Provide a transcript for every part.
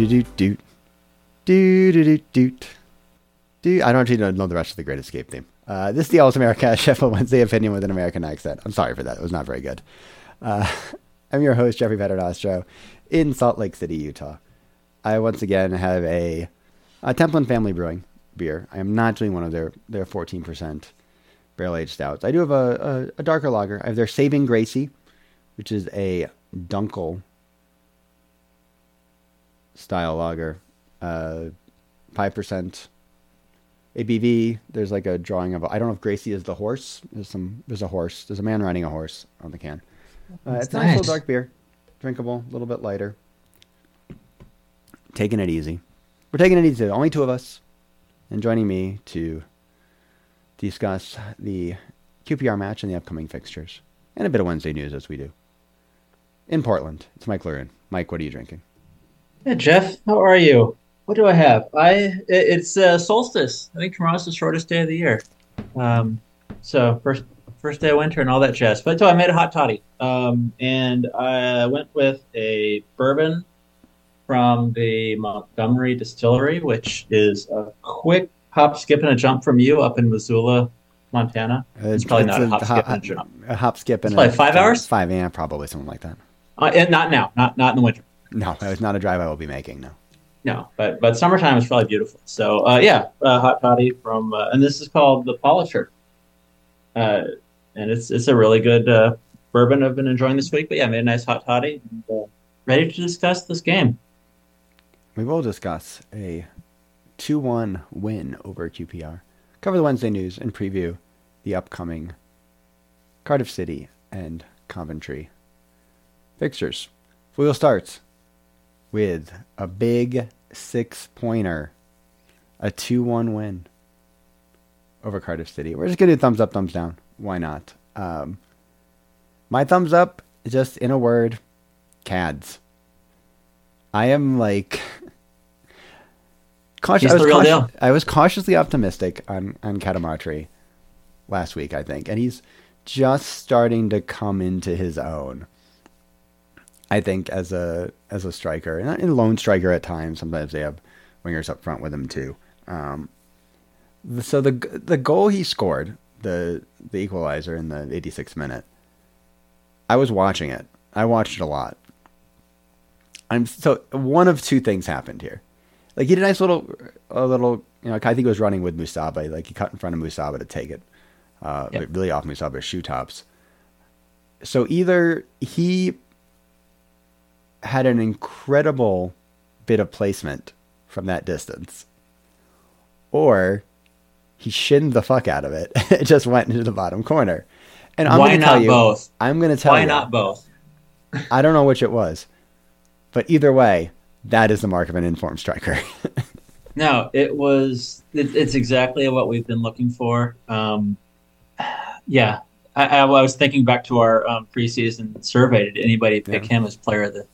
I don't actually know the rest of the Great Escape theme. This is the Always America Sheffield Wednesday opinion with an American accent. I'm sorry for that. It was not very good. I'm your host, Jeffrey Pedernostro, in Salt Lake City, Utah. I once again have a Templin Family Brewing beer. I am not doing one of their 14% barrel-aged stouts. I do have a darker lager. I have their Saving Gracie, which is a Dunkel-style lager. 5% ABV. There's like a drawing of... I don't know if Gracie is the horse. There's a horse. There's a man riding a horse on the can. It's nice little dark beer. Drinkable. A little bit lighter. Taking it easy. We're taking it easy. Only two of us. And joining me to discuss the QPR match and the upcoming fixtures. And a bit of Wednesday news as we do. In Portland, it's Mike Laroon. Mike, what are you drinking? Hey, Jeff. How are you? What do I have? It's solstice. I think tomorrow's the shortest day of the year. So first day of winter and all that jazz. But so I made a hot toddy. And I went with a bourbon from the Montgomery Distillery, which is a quick hop, skip, and a jump from you up in Missoula, Montana. It's probably not a hop, skip, and a jump. A hop, skip, and it's like 5 hours? 5 a.m., probably, something like that. And not now. Not in the winter. No, it's not a drive I will be making, no. No, but summertime is probably beautiful. So, hot toddy from... and this is called The Polisher. And it's a really good bourbon I've been enjoying this week. But yeah, I made a nice hot toddy. And, ready to discuss this game. We will discuss a 2-1 win over QPR. Cover the Wednesday news and preview the upcoming Cardiff City and Coventry fixtures. We will start with a big 6-pointer, a 2-1 win over Cardiff City. We're just going to do thumbs up, thumbs down. Why not? My thumbs up is just, in a word, cads. I am like... I was cautiously optimistic on Catamarca last week, I think. And he's just starting to come into his own, I think, as a striker, and a lone striker at times. Sometimes they have wingers up front with him too. So the goal he scored, the equalizer in the 86th minute, I was watching it. I watched it a lot. So one of two things happened here. Like, he did a nice little, you know, I think he was running with Musaba. Like, he cut in front of Musaba to take it, but really off Musaba's shoe tops. So either he had an incredible bit of placement from that distance, or he shinned the fuck out of it. It just went into the bottom corner. And I'm going to tell you, both? I'm going to tell you, why not both? I don't know which it was, but either way, that is the mark of an informed striker. No, it was. It's exactly what we've been looking for. Yeah. I was thinking back to our preseason survey. Did anybody pick him as player of the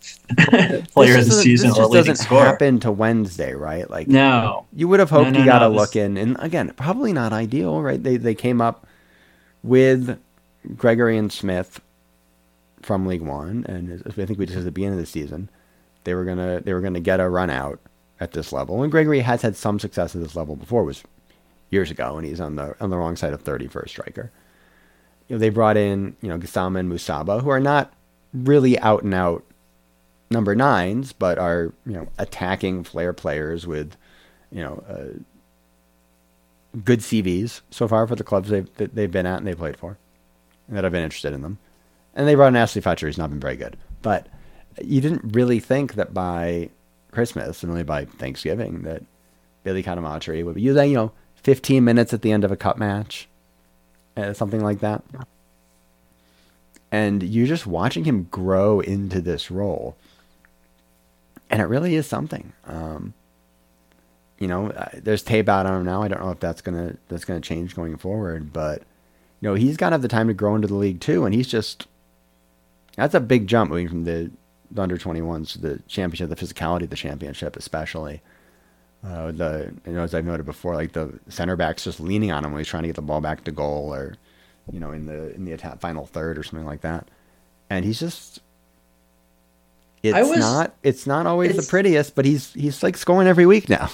season or leading scorer? This happened to Wednesday, right? Like, no, you would have hoped he got a look in, and again, probably not ideal, right? They came up with Gregory and Smith from League One, and I think we just at the beginning of the season they were gonna get a run out at this level. And Gregory has had some success at this level before. It was years ago, and he's on the wrong side of 30 for a striker. You know, they brought in, you know, Gassama and Musaba, who are not really out and out number nines, but are, you know, attacking flair players with, you know, good CVs so far for the clubs they've been at and they played for, and that I've been interested in them. And they brought in Ashley Fletcher, who's not been very good. But you didn't really think that by Christmas and only by Thanksgiving that Billy Kadamateri would be using, you know, 15 minutes at the end of a cup match. Something like that. And you're just watching him grow into this role. And it really is something. You know, there's tape out on him now. I don't know if that's gonna change going forward. But, you know, he's got to have the time to grow into the league too. And he's just... That's a big jump moving from the under-21s to the championship, the physicality of the championship especially. As I've noted before, like the center back's just leaning on him when he's trying to get the ball back to goal, or, you know, in the final third or something like that. And he's just It's not always the prettiest, but he's like scoring every week now.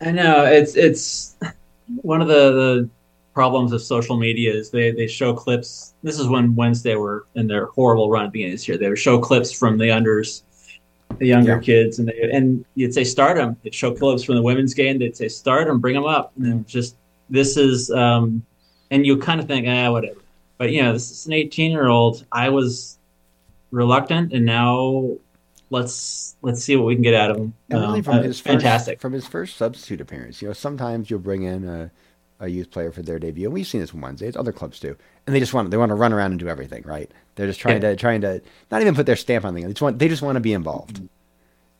I know it's one of the problems of social media is they show clips. This is when Wednesday were in their horrible run at the beginning of this year. They would show clips from the unders, the younger kids, and you'd say start them. They'd show clips from the women's game. They'd say start them, bring them up, and then just this is and you kind of think whatever. But this is an 18-year-old. I was reluctant, and now. Let's see what we can get out of him. Really from his first substitute appearance, sometimes you'll bring in a youth player for their debut. And we've seen this on Wednesdays; other clubs do, and they want to run around and do everything, right? They're just trying to not even put their stamp on things. They just want to be involved. Mm-hmm.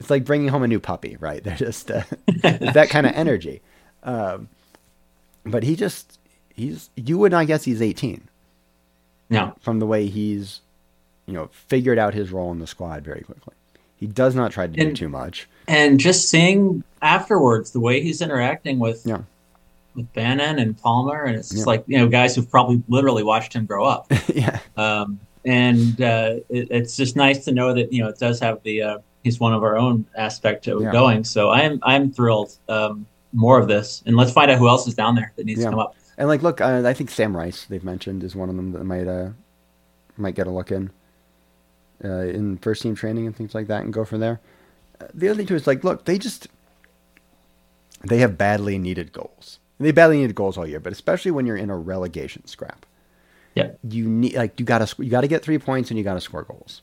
It's like bringing home a new puppy, right? They're just that kind of energy. But you would not guess he's 18. No, from the way he's figured out his role in the squad very quickly. He does not try to do too much. And just seeing afterwards the way he's interacting with Bannon and Palmer, and it's just like, guys who've probably literally watched him grow up. It's just nice to know that, it does have the he's one of our own aspect of going. So I'm thrilled more of this. And let's find out who else is down there that needs to come up. And look, I think Sam Rice, they've mentioned, is one of them that might get a look in first team training and things like that, and go from there. The other thing too is they have badly needed goals. And they badly needed goals all year, but especially when you're in a relegation scrap. Yeah, you need you got to get 3 points and you got to score goals.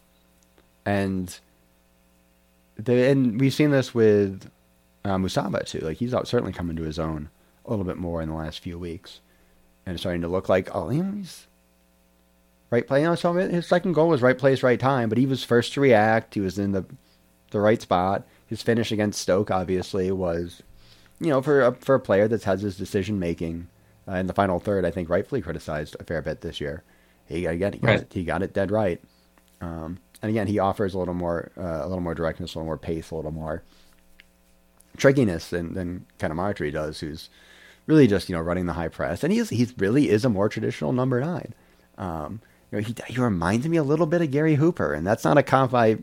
And we've seen this with Musaba too. He's certainly come into his own a little bit more in the last few weeks, and it's starting to look like he's. Right play. So his second goal was right place, right time, but he was first to react. He was in the right spot. His finish against Stoke, obviously, was, for a player that has his decision-making in the final third, I think rightfully criticized a fair bit this year. He got it dead right. And again, he offers a little more directness, a little more pace, a little more trickiness than Catamarca does, who's really just, running the high press. And he really is a more traditional number 9. He reminds me a little bit of Gary Hooper, and that's not a comp I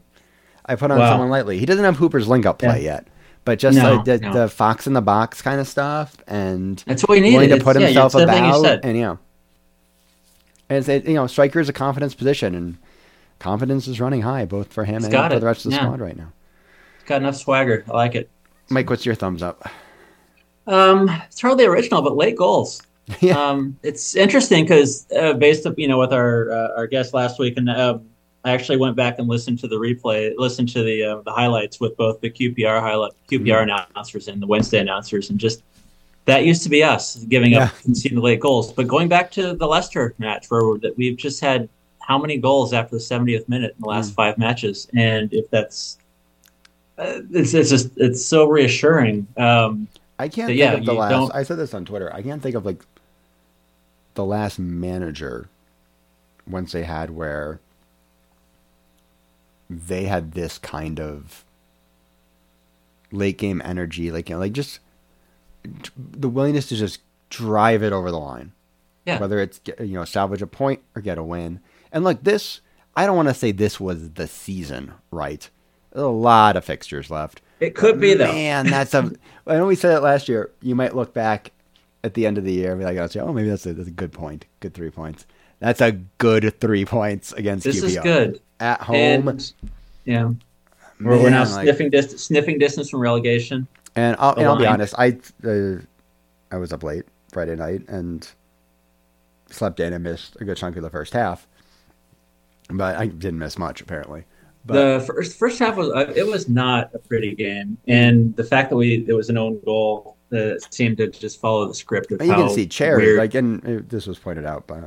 put on someone lightly. He doesn't have Hooper's link-up play yet, but just the fox in the box kind of stuff, and that's what he needed to put himself about. And striker is a confidence position, and confidence is running high both for him and for the rest of the squad right now. It's got enough swagger. I like it. Mike, what's your thumbs up? It's hardly original, but late goals. Yeah. It's interesting because based on with our guest last week, and I actually went back and listened to the replay, listened to the highlights with both the QPR announcers and the Wednesday announcers, and just that used to be us giving up conceding late goals. But going back to the Leicester match, where that we've just had how many goals after the 70th minute in the last 5 matches, and if that's it's so reassuring. I can't think of the last. I said this on Twitter. I can't think of the last manager once they had where they had this kind of late game energy, just the willingness to just drive it over the line, whether it's salvage a point or get a win. And look, this I don't want to say this was the season, right? There's a lot of fixtures left. It could be though. Man, I know we said it last year. You might look back at the end of the year and be like, "Oh, maybe that's a good point. Good 3 points. That's a good 3 points against QPR. This is good at home. And, man, we're now sniffing distance from relegation. And I'll be honest. I was up late Friday night and slept in and missed a good chunk of the first half, but I didn't miss much apparently. But the first half was not a pretty game, and the fact that it was an own goal that seemed to just follow the script. Of you can see Chair weird. And this was pointed out by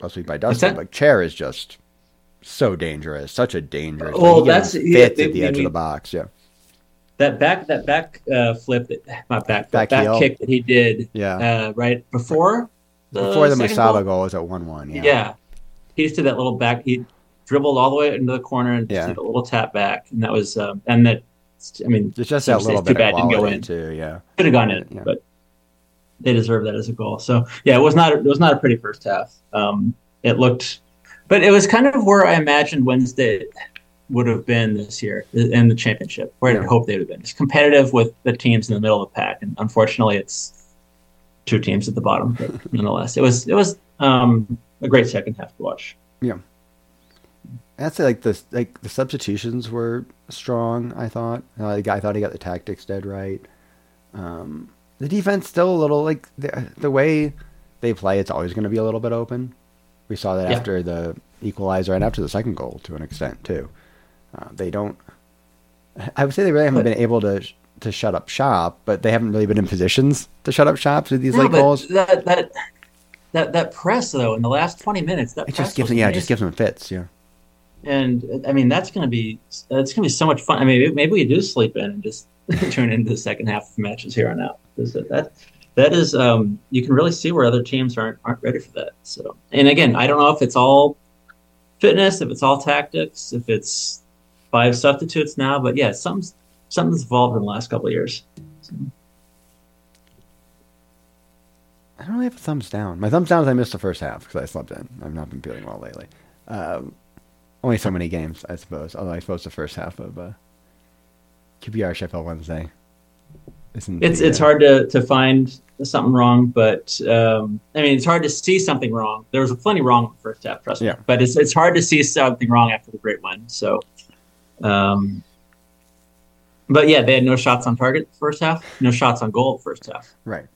last week by Dustin. Chair is just so dangerous, such a dangerous. At the edge of the box. Yeah, that back flip, not back, back, back kick that he did. Yeah, right before the Musaba goal was at 1-1. Yeah, he just did that little back. He dribbled all the way into the corner and just did a little tap back, and that was it's just that little bit too bad didn't go in too, could have gone in, but they deserve that as a goal. So it was not a pretty first half. It looked, but it was kind of where I imagined Wednesday would have been this year in the championship, where I hope they would have been. It's competitive with the teams in the middle of the pack, and unfortunately, it's two teams at the bottom. But nonetheless, it was a great second half to watch. Yeah, I'd say the substitutions were strong. I thought I thought he got the tactics dead right. The defense still a little like the way they play. It's always going to be a little bit open. We saw that after the equalizer and after the second goal to an extent too. They don't. I would say they really haven't been able to shut up shop, but they haven't really been in positions to shut up shop with these late goals. That press though in the last 20 minutes, it just gives them fits. Yeah. And I mean that's gonna be so much fun. I mean maybe we do sleep in and just turn into the second half of matches here on out. That is you can really see where other teams aren't ready for that. So, and again, I don't know if it's all fitness, if it's all tactics, if it's 5 substitutes now, but yeah, something's evolved in the last couple of years. So. I don't really have a thumbs down. My thumbs down is I missed the first half because I slept in. I've not been feeling well lately. Only so many games, I suppose. Although I suppose the first half of QPR Sheffield Wednesday. It's hard to find something wrong, but I mean, it's hard to see something wrong. There was plenty wrong in the first half, trust me. But it's hard to see something wrong after the great one. So, but yeah, they had no shots on target first half, no shots on goal first half. Right.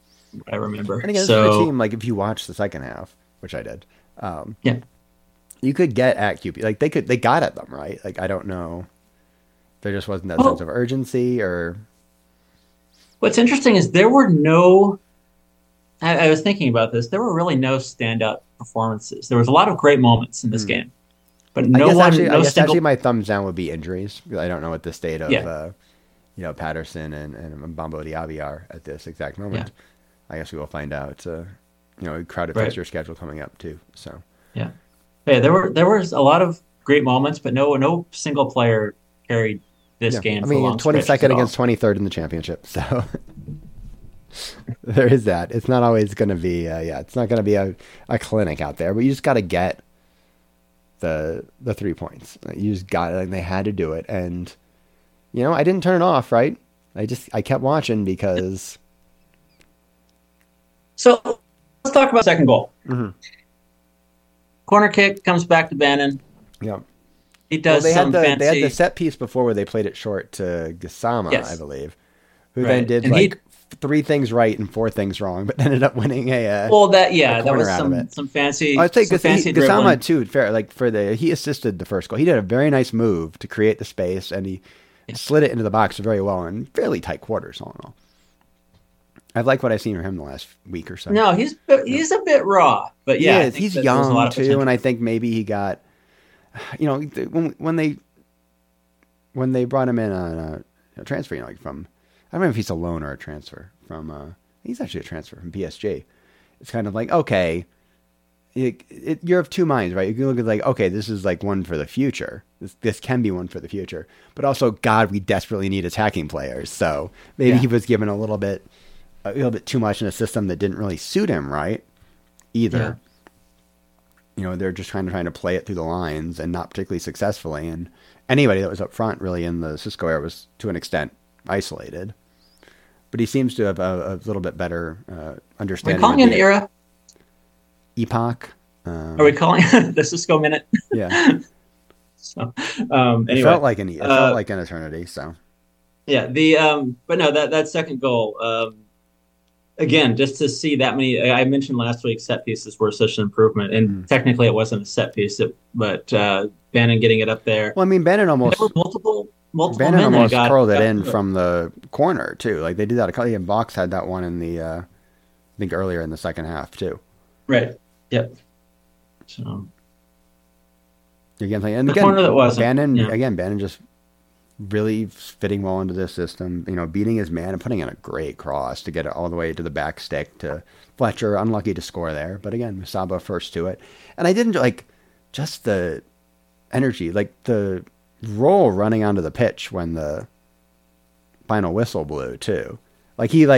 I remember. And again, this is a team, like if you watch the second half, which I did, you could get at QP. Like they got at them, right? Like I don't know, there just wasn't that sense of urgency or. What's interesting is there were no – I was thinking about this. There were really no standout performances. There was a lot of great moments in this game. But I guess my thumbs down would be injuries. I don't know what the state of Patterson and Momo Diaby are at this exact moment. Yeah. I guess we will find out. It's a crowded fixture schedule coming up too. So yeah, there was a lot of great moments, but no single player carried – this game. I mean, 22nd against 23rd in the championship. So there is that. It's not always going to be. It's not going to be a clinic out there. But you just got to get the 3 points. You just got it, and they had to do it. And you know, I didn't turn it off. Right? I kept watching because. So let's talk about second goal. Mm-hmm. Corner kick comes back to Bannon. Yeah. He does fancy. They had the set piece before where they played it short to Gassama, I believe, who then did and like three things right and 4 things wrong, but ended up winning a that was some fancy. I'd say Gassama too. Fair, he assisted the first goal. He did a very nice move to create the space, and he slid it into the box very well in fairly tight quarters. All in all, I've liked what I've seen from him the last week or so. No, he's a bit raw, but yeah, he's young a lot of too, potential. And I think maybe he got. You know, when they brought him in on a transfer, from I don't remember if he's a loan or a transfer from. He's actually a transfer from PSG. It's kind of like okay, you're of two minds, right? You can look at okay, this is one for the future. This can be one for the future, but also God, we desperately need attacking players. So maybe he was given a little bit too much in a system that didn't really suit him, right? Either. Yeah. You know, they're just trying to play it through the lines and not particularly successfully. And anybody that was up front really in the Xisco era was, to an extent, isolated. But he seems to have a little bit better understanding. Are we calling it an era? Epoch. Are we calling it the Xisco minute? Yeah. So, anyway. It felt like an eternity, so. Yeah, that second goal... again, just to see that many, I mentioned last week set pieces were such an improvement, and technically it wasn't a set piece, but Bannon getting it up there. Well, I mean, Bannon almost curled it in from the corner too. Like they did that. And Box had that one in the, I think earlier in the second half too. Right. Yep. So again, Bannon just really fitting well into this system, beating his man and putting in a great cross to get it all the way to the back stick to Fletcher, unlucky to score there. But again, Musaba first to it. And I didn't just the energy, the roll running onto the pitch when the final whistle blew too. He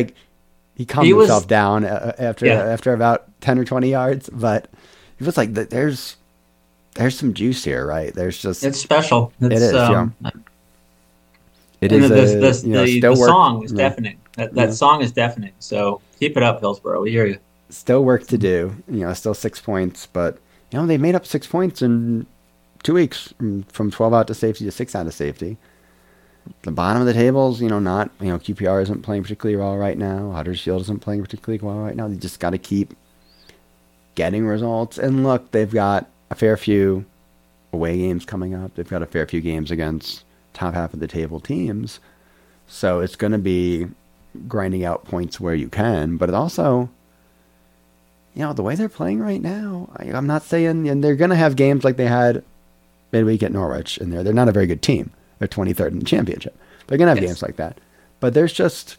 calmed himself down after about 10 or 20 yards, but it was like, there's there's some juice here, right? There's just it's special. It's, yeah. It is. The song is deafening. That song is deafening. So keep it up, Hillsborough. We hear you. Still work to do. Still 6 points, but they made up 6 points in 2 weeks from 12 out to safety to 6 out of safety. The bottom of the tables, QPR isn't playing particularly well right now. Huddersfield isn't playing particularly well right now. They just got to keep getting results. And look, they've got a fair few away games coming up. They've got a fair few games against top half of the table teams. So it's going to be grinding out points where you can. But it also, the way they're playing right now, I'm not saying, and they're going to have games like they had midweek at Norwich. And they're not a very good team. They're 23rd in the championship. They're going to have games like that. But there's just,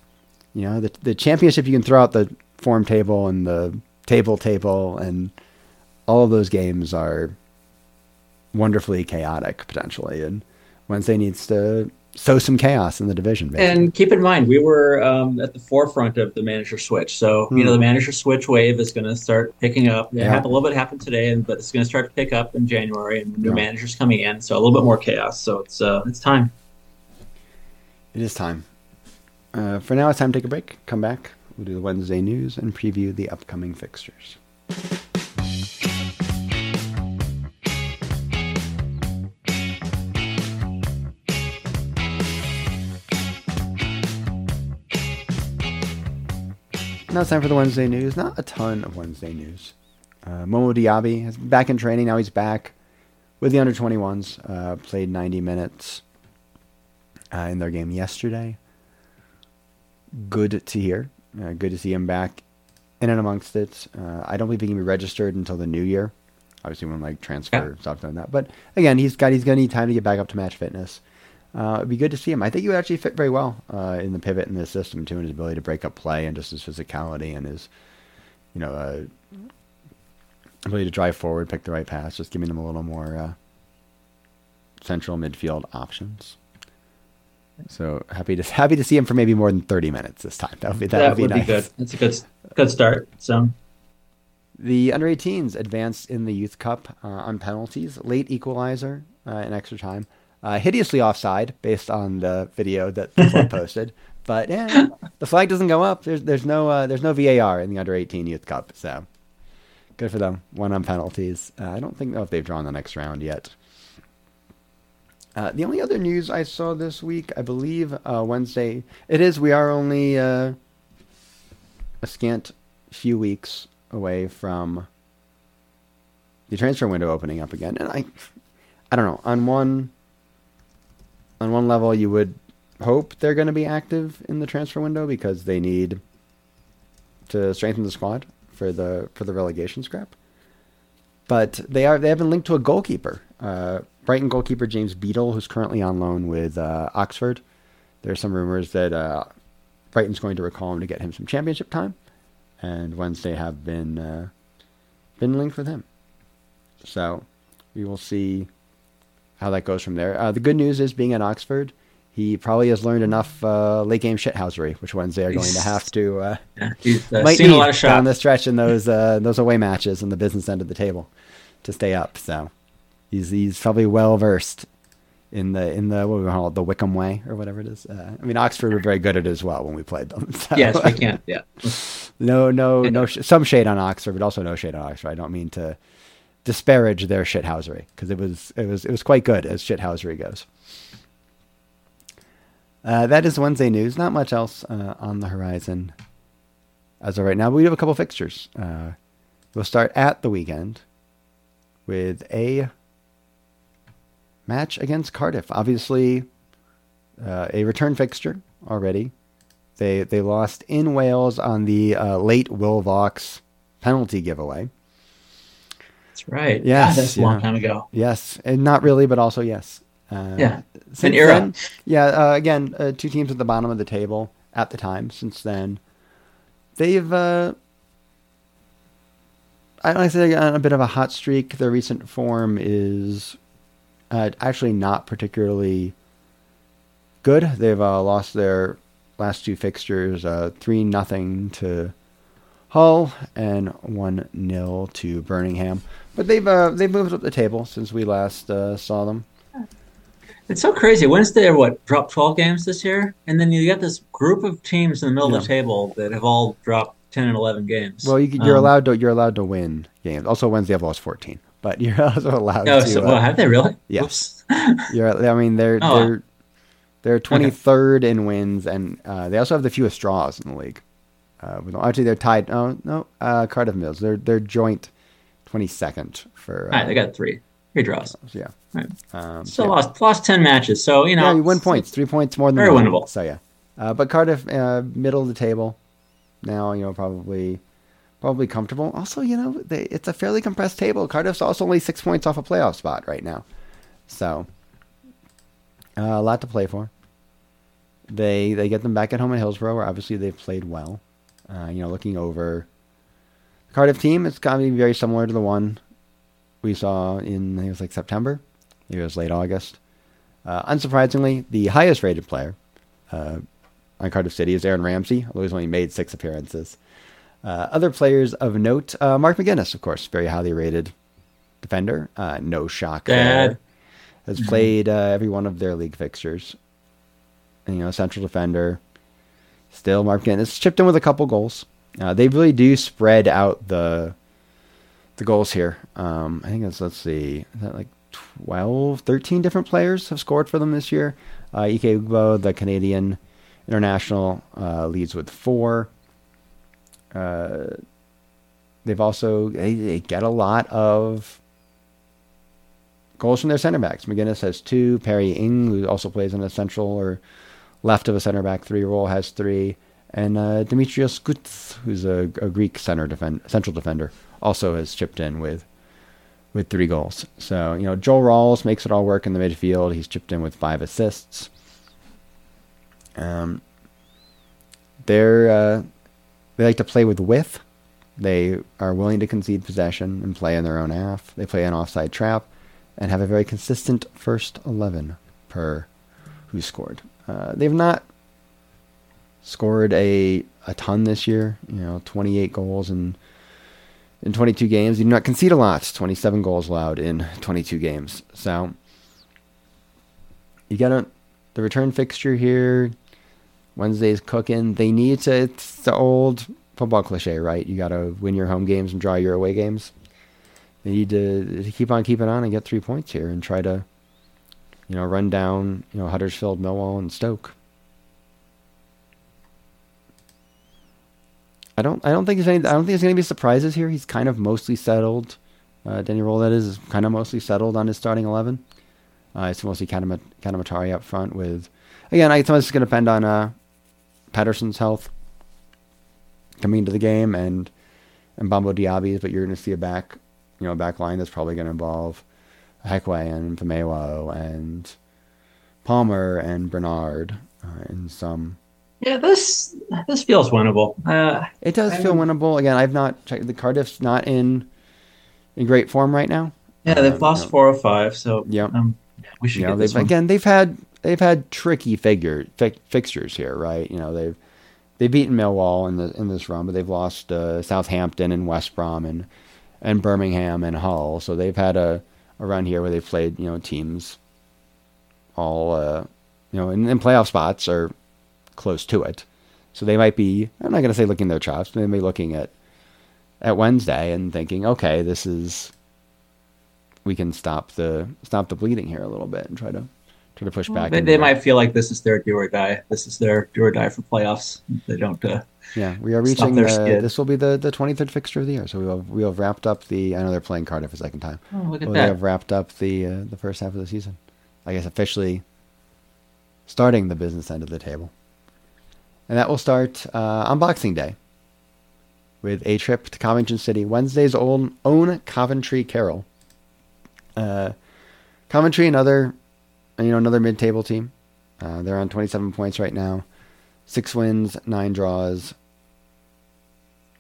the championship, you can throw out the form table and the table, and all of those games are wonderfully chaotic, potentially. And Wednesday needs to sow some chaos in the division, basically. And keep in mind, we were at the forefront of the manager switch. So, the manager switch wave is going to start picking up. A little bit happened today, but it's going to start to pick up in January, and new manager's coming in. So a little bit more chaos. So it's time. It is time. For now, it's time to take a break. Come back. We'll do the Wednesday news and preview the upcoming fixtures. Now it's time for the Wednesday news. Not a ton of Wednesday news. Momo Diaby is back in training. Now he's back with the under-21s. Played 90 minutes in their game yesterday. Good to hear. Good to see him back in and amongst it. I don't believe he can be registered until the new year. Obviously, when transfer stuff done that. But again, he's going to need time to get back up to match fitness. It'd be good to see him. I think he would actually fit very well in the pivot in the system too, and his ability to break up play and just his physicality and his, ability to drive forward, pick the right pass, just giving him a little more central midfield options. So happy to see him for maybe more than 30 minutes this time. That would be nice. Good. That's a good start. So the under-18s advanced in the Youth Cup on penalties, late equalizer in extra time. Hideously offside, based on the video that the club posted. But the flag doesn't go up. There's no VAR in the under-18 Youth Cup, so good for them. One on penalties. I don't know if they've drawn the next round yet. The only other news I saw this week, I believe Wednesday, it is we are only a scant few weeks away from the transfer window opening up again. And I don't know, on one level, you would hope they're going to be active in the transfer window because they need to strengthen the squad for the relegation scrap. But they have been linked to a goalkeeper, Brighton goalkeeper James Beadle, who's currently on loan with Oxford. There's some rumors that Brighton's going to recall him to get him some championship time, and Wednesday have been linked with him. So we will see how that goes from there. The good news is, being at Oxford, he probably has learned enough late game shithousery, which Wednesday are going to have to might seen need a lot of shot on the stretch in those away matches on the business end of the table to stay up. So he's probably well versed in the what we call it, the Wickham way or whatever it is. Oxford were very good at it as well when we played them. So. Yes, we can. Yeah. No. Some shade on Oxford, but also no shade on Oxford. I don't mean to disparage their shithousery, because it was quite good as shithousery goes. That is Wednesday news. Not much else on the horizon as of right now, but we do have a couple fixtures. We'll start at the weekend with a match against Cardiff. Obviously, a return fixture already. They lost in Wales on the late Will Vaux penalty giveaway. That's right. Yes, that's a long time ago. Yes, and not really, but also yes. It's an era. Then, again, two teams at the bottom of the table at the time. Since then, they've on a bit of a hot streak. Their recent form is actually not particularly good. They've lost their last two fixtures, 3-0 to Hull and 1-0 to Birmingham. But they've moved up the table since we last saw them. It's so crazy. Wednesday are what, dropped 12 games this year? And then you got this group of teams in the middle of the table that have all dropped 10 and 11 games. Well, you're allowed to win games. Also, Wednesday have lost 14, but you're also allowed to. Have they really? Yes. I mean, they're 23rd in wins, and they also have the fewest draws in the league. Actually, they're tied. Oh no, Cardiff Mills. They're joint 22nd for. All right, they got three draws. Yeah. Right. Lost 10 matches, so you know. Yeah, you win points. 3 points more than very winnable. So yeah, but Cardiff middle of the table now. You know, probably comfortable. Also, you know, it's a fairly compressed table. Cardiff's also only 6 points off a playoff spot right now, so a lot to play for. They get them back at home at Hillsborough, where obviously they've played well. You know, looking over the Cardiff team, it's going to be very similar to the one we saw in, I think it was like September. Maybe it was late August. Unsurprisingly, the highest rated player on Cardiff City is Aaron Ramsey, although he's only made 6 appearances. Other players of note, Mark McGuinness, of course, very highly rated defender. No shock there. Has played every one of their league fixtures. And, you know, central defender. Still, Mark McGuinness chipped in with a couple goals. They really do spread out the goals here. I think it's, is that like 12, 13 different players have scored for them this year. Ike Ugbo, the Canadian international, leads with 4. They get a lot of goals from their center backs. McGuinness has 2. Perry Ng, who also plays in a central or left of a center back 3 role, has 3. And Dimitrios Koutsis, who's a Greek central defender, also has chipped in with 3 goals. So, you know, Joel Rawls makes it all work in the midfield. He's chipped in with 5 assists. They like to play with width. They are willing to concede possession and play in their own half. They play an offside trap and have a very consistent first 11 per who scored. They've not scored a ton this year. You know, 28 goals in 22 games. They do not concede a lot. 27 goals allowed in 22 games. So you got the return fixture here. Wednesday's cooking. They need to. It's the old football cliche, right? You got to win your home games and draw your away games. They need to keep on keeping on and get 3 points here and try to, you know, run down, you know, Huddersfield, Millwall, and Stoke. I don't think there's going to be surprises here. He's kind of mostly settled. Danny Roll, that is kind of mostly settled on his starting 11. It's mostly Kadamateri up front with. Again, I suppose it's going to depend on Patterson's health coming into the game and Momo Diaby's, but you're going to see a back line that's probably going to involve Hekwe and Pamewo and Palmer and Bernard in some. Yeah, this feels winnable. It does feel winnable. Again, I've not checked. The Cardiff's not in great form right now. Yeah, they've lost 4 of 5. So yeah, we should get this one. Again, they've had tricky fixtures here, right? You know, they've beaten Millwall in this run, but they've lost Southampton and West Brom and Birmingham and Hull. So they've had a run here where they've played, you know, teams all, you know, in playoff spots or close to it. So they might be, I'm not going to say licking their chops, but they may be looking at Wednesday and thinking, okay, this is, we can stop the bleeding here a little bit and try to push back. They might feel like this is their do or die. This is their do or die for playoffs. They don't. We are reaching. This will be the 23rd fixture of the year. So we have wrapped up the. I know they're playing Cardiff a second time. Oh, look at that! We have wrapped up the first half of the season. I guess officially starting the business end of the table, and that will start on Boxing Day with a trip to Coventry City. Wednesday's own Coventry Carol. Coventry, another mid-table team. They're on 27 points right now. 6 wins, 9 draws,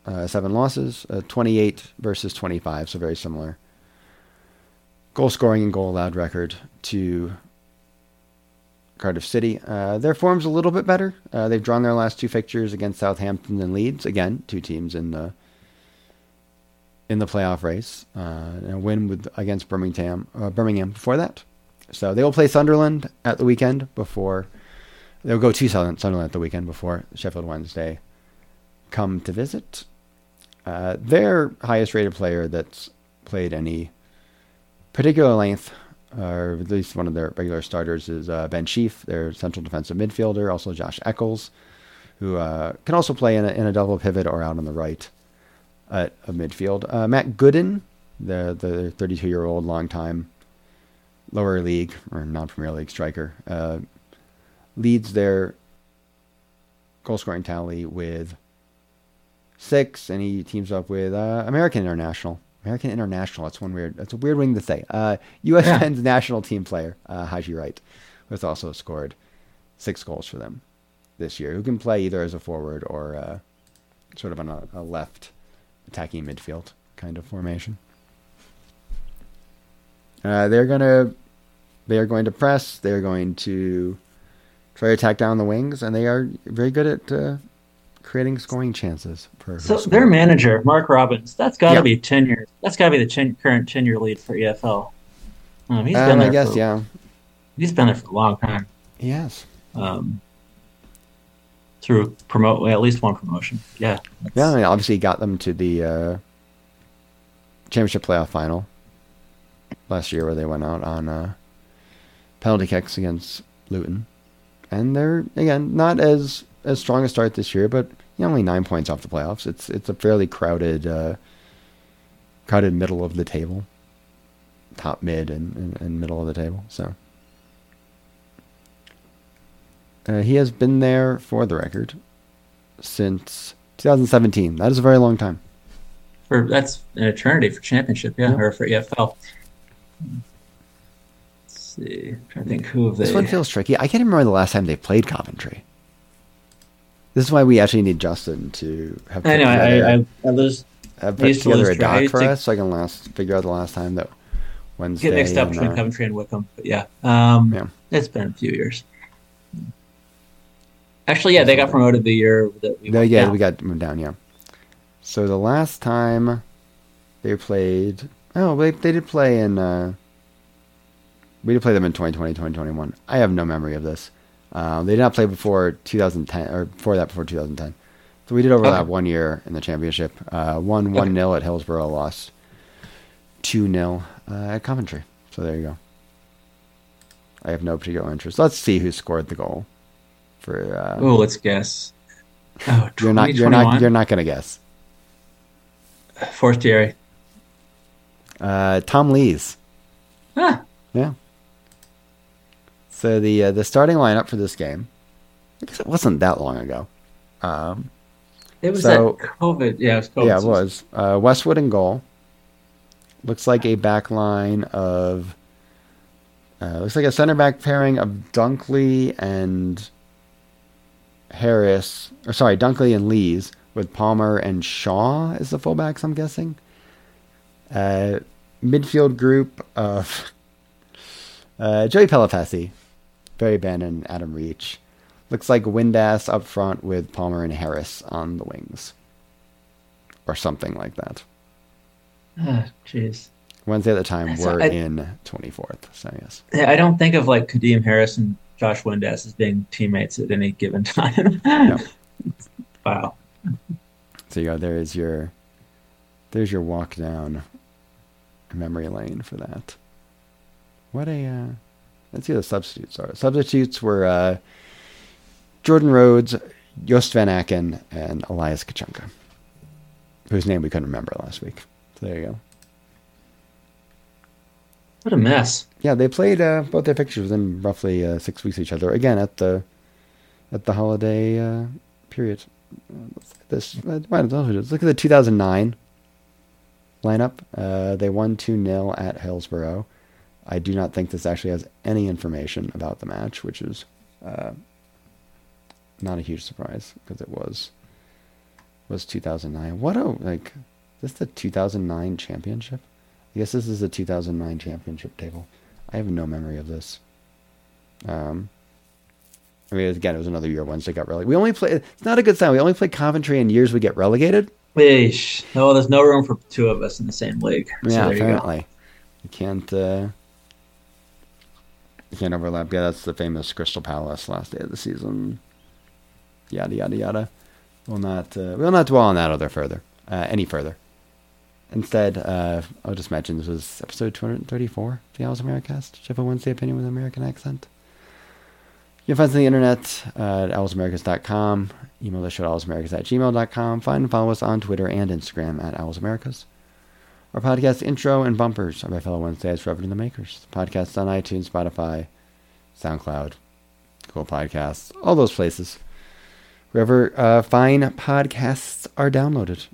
7 losses, 28 versus 25, so very similar. Goal scoring and goal allowed record to Cardiff City. Their form's a little bit better. They've drawn their last 2 fixtures against Southampton and Leeds. Again, 2 teams in the in the playoff race, and a win against Birmingham before that. So they will play Sunderland at the weekend before they'll go to Sunderland at the weekend before Sheffield Wednesday come to visit. Their highest rated player that's played any particular length, or at least one of their regular starters, is Ben Sheaf, their central defensive midfielder. Also Josh Eccles, who can also play in a double pivot or out on the right of midfield. Matt Gooden, the 32-year-old long-time lower league or non-Premier League striker, leads their goal-scoring tally with 6, and he teams up with American International. That's a weird thing to say. U.S. men's national team player Haji Wright, who has also scored 6 goals for them this year, who can play either as a forward or sort of on a left attacking midfield kind of formation. They are going to press. They are going to try to attack down the wings, and they are very good at creating scoring chances. Their manager, Mark Robbins, that's got to be tenure. That's got to be the current tenure lead for EFL. He's been there for a long time. Yes. Through at least one promotion. Yeah. Yeah, I mean, obviously got them to the championship playoff final last year, where they went out on penalty kicks against Luton, and they're again not as strong a start this year, but only 9 points off the playoffs. It's a fairly crowded middle of the table, top mid and middle of the table. So he has been there, for the record, since 2017. That is a very long time. That's an eternity for championship, yeah, or for EFL. Let's see. I'm trying to think who of they... This one feels tricky. I can't remember the last time they played Coventry. This is why we actually need Justin to have... I know. I used to lose a doc for us, so I can figure out the last time that Wednesday... Get mixed up between Coventry and Wickham, but yeah. It's been a few years. Actually, yeah, they got promoted the year that we... we got moved down, yeah. So the last time they played... Oh, they did play in... we did play them in 2020, 2021. I have no memory of this. They did not play before 2010, or before 2010. So we did overlap 1 year in the championship. Won 1-0 at Hillsborough, lost 2-0 at Coventry. So there you go. I have no particular interest. Let's see who scored the goal. Let's guess. Oh, you're not going to guess. Forestieri. Tom Lees. Ah. Yeah. So the starting lineup for this game, I guess it wasn't that long ago. It was COVID. Yeah, it was COVID. Yeah, it was. Westwood in goal. Looks like a back line of... looks like a center back pairing of Dunkley and Harris. Or sorry, Dunkley and Lees, with Palmer and Shaw as the fullbacks, I'm guessing. Midfield group of Joey Pelopessi, Barry Bannon, Adam Reach. Looks like Windass up front with Palmer and Harris on the wings, or something like that. Ah, jeez. Wednesday at the time, in 24th, so yes. I don't think of Kadeem Harris and Josh Windass as being teammates at any given time. No. Wow. So yeah, there's your walk down memory lane for that. Let's see what the substitutes are. Substitutes were Jordan Rhodes, Joost van Aken, and Elias Kachanka, whose name we couldn't remember last week. So there you go. What a mess. Yeah, they played both their fixtures within roughly 6 weeks of each other. Again, at the holiday period. Look at the 2009 lineup. They won 2-0 at Hillsborough. I do not think this actually has any information about the match, which is not a huge surprise, because it was 2009. Is this the 2009 championship? I guess this is the 2009 championship table. I have no memory of this. I mean, again, it was another year Wednesday got relegated. We only play. It's not a good sign. We only play Coventry in years we get relegated. Eesh. No, there's no room for two of us in the same league. So yeah, there apparently. You can't overlap. Yeah, that's the famous Crystal Palace last day of the season. Yada yada yada. We'll not dwell on that any further. Instead, I'll just mention this was episode 234 of the Owls Americast. Do you have a Wednesday opinion with an American accent? You can find us on the internet at owlsamericas.com. Email us show at owlsamericas@gmail.com. Find and follow us on Twitter and Instagram at owlsamericas. Our podcast intro and bumpers are by fellow Wednesdays for Everton the Makers. The podcast's on iTunes, Spotify, SoundCloud, Google Podcasts, all those places. Wherever fine podcasts are downloaded.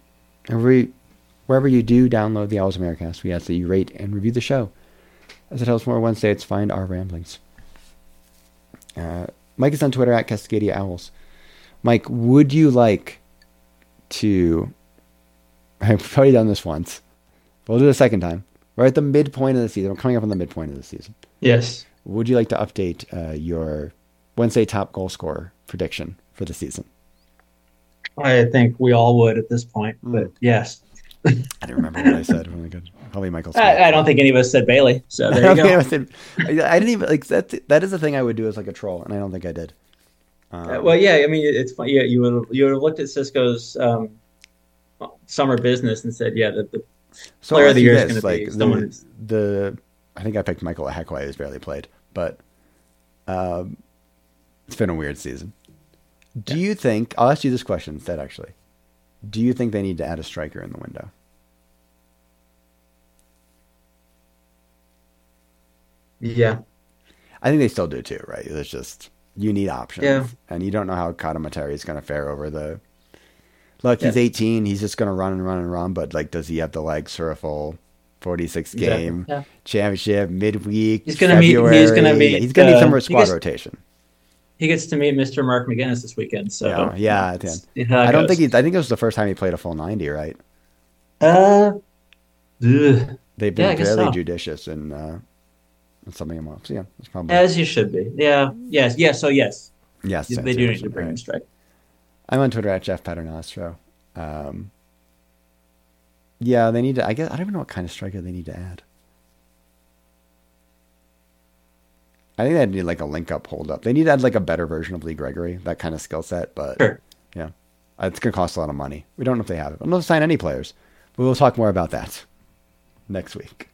Wherever you do download the Owls Americast, we ask that you rate and review the show, as it helps more Wednesdays find our ramblings. Mike is on Twitter at Cascadia Owls. Mike, would you like to... I've already done this once. We'll do it a second time. We're at the midpoint of the season. We're coming up on the midpoint of the season. Yes. Would you like to update your Wednesday top goal scorer prediction for the season? I think we all would at this point, but yes. I don't remember what I said. Really good. Probably Michael Smith. I don't think any of us said Bailey. So there you go. I didn't even like that. That is the thing I would do as like a troll, and I don't think I did. Well, yeah. I mean, it's funny. Yeah, you would have looked at Xisco's summer business and said, yeah, the player of the year is going to be someone. I think I picked Michael Ahekwe, who's barely played, but it's been a weird season. Do you think? I'll ask you this question instead, actually. Do you think they need to add a striker in the window? Yeah. I think they still do too, right? It's just, you need options. Yeah. And you don't know how Kadamateri is going to fare over the... Look, he's 18. He's just going to run and run and run. But like, does he have the legs for a full 46 game championship, midweek, February? He's going to need some squad rotation. He gets to meet Mr. Mark McGuinness this weekend. So yeah, I think it was the first time he played a full 90, right? They've been fairly judicious in something I'm off. So yeah, that's probably as you should be. Yeah. Yes. They do need to bring him straight. I'm on Twitter at Jeff Pedernostro. They need to. I guess I don't even know what kind of striker they need to add. I think they need like a link-up hold-up. They need to add like a better version of Lee Gregory, that kind of skill set. But it's going to cost a lot of money. We don't know if they have it. I'm not going to sign any players, but we'll talk more about that next week.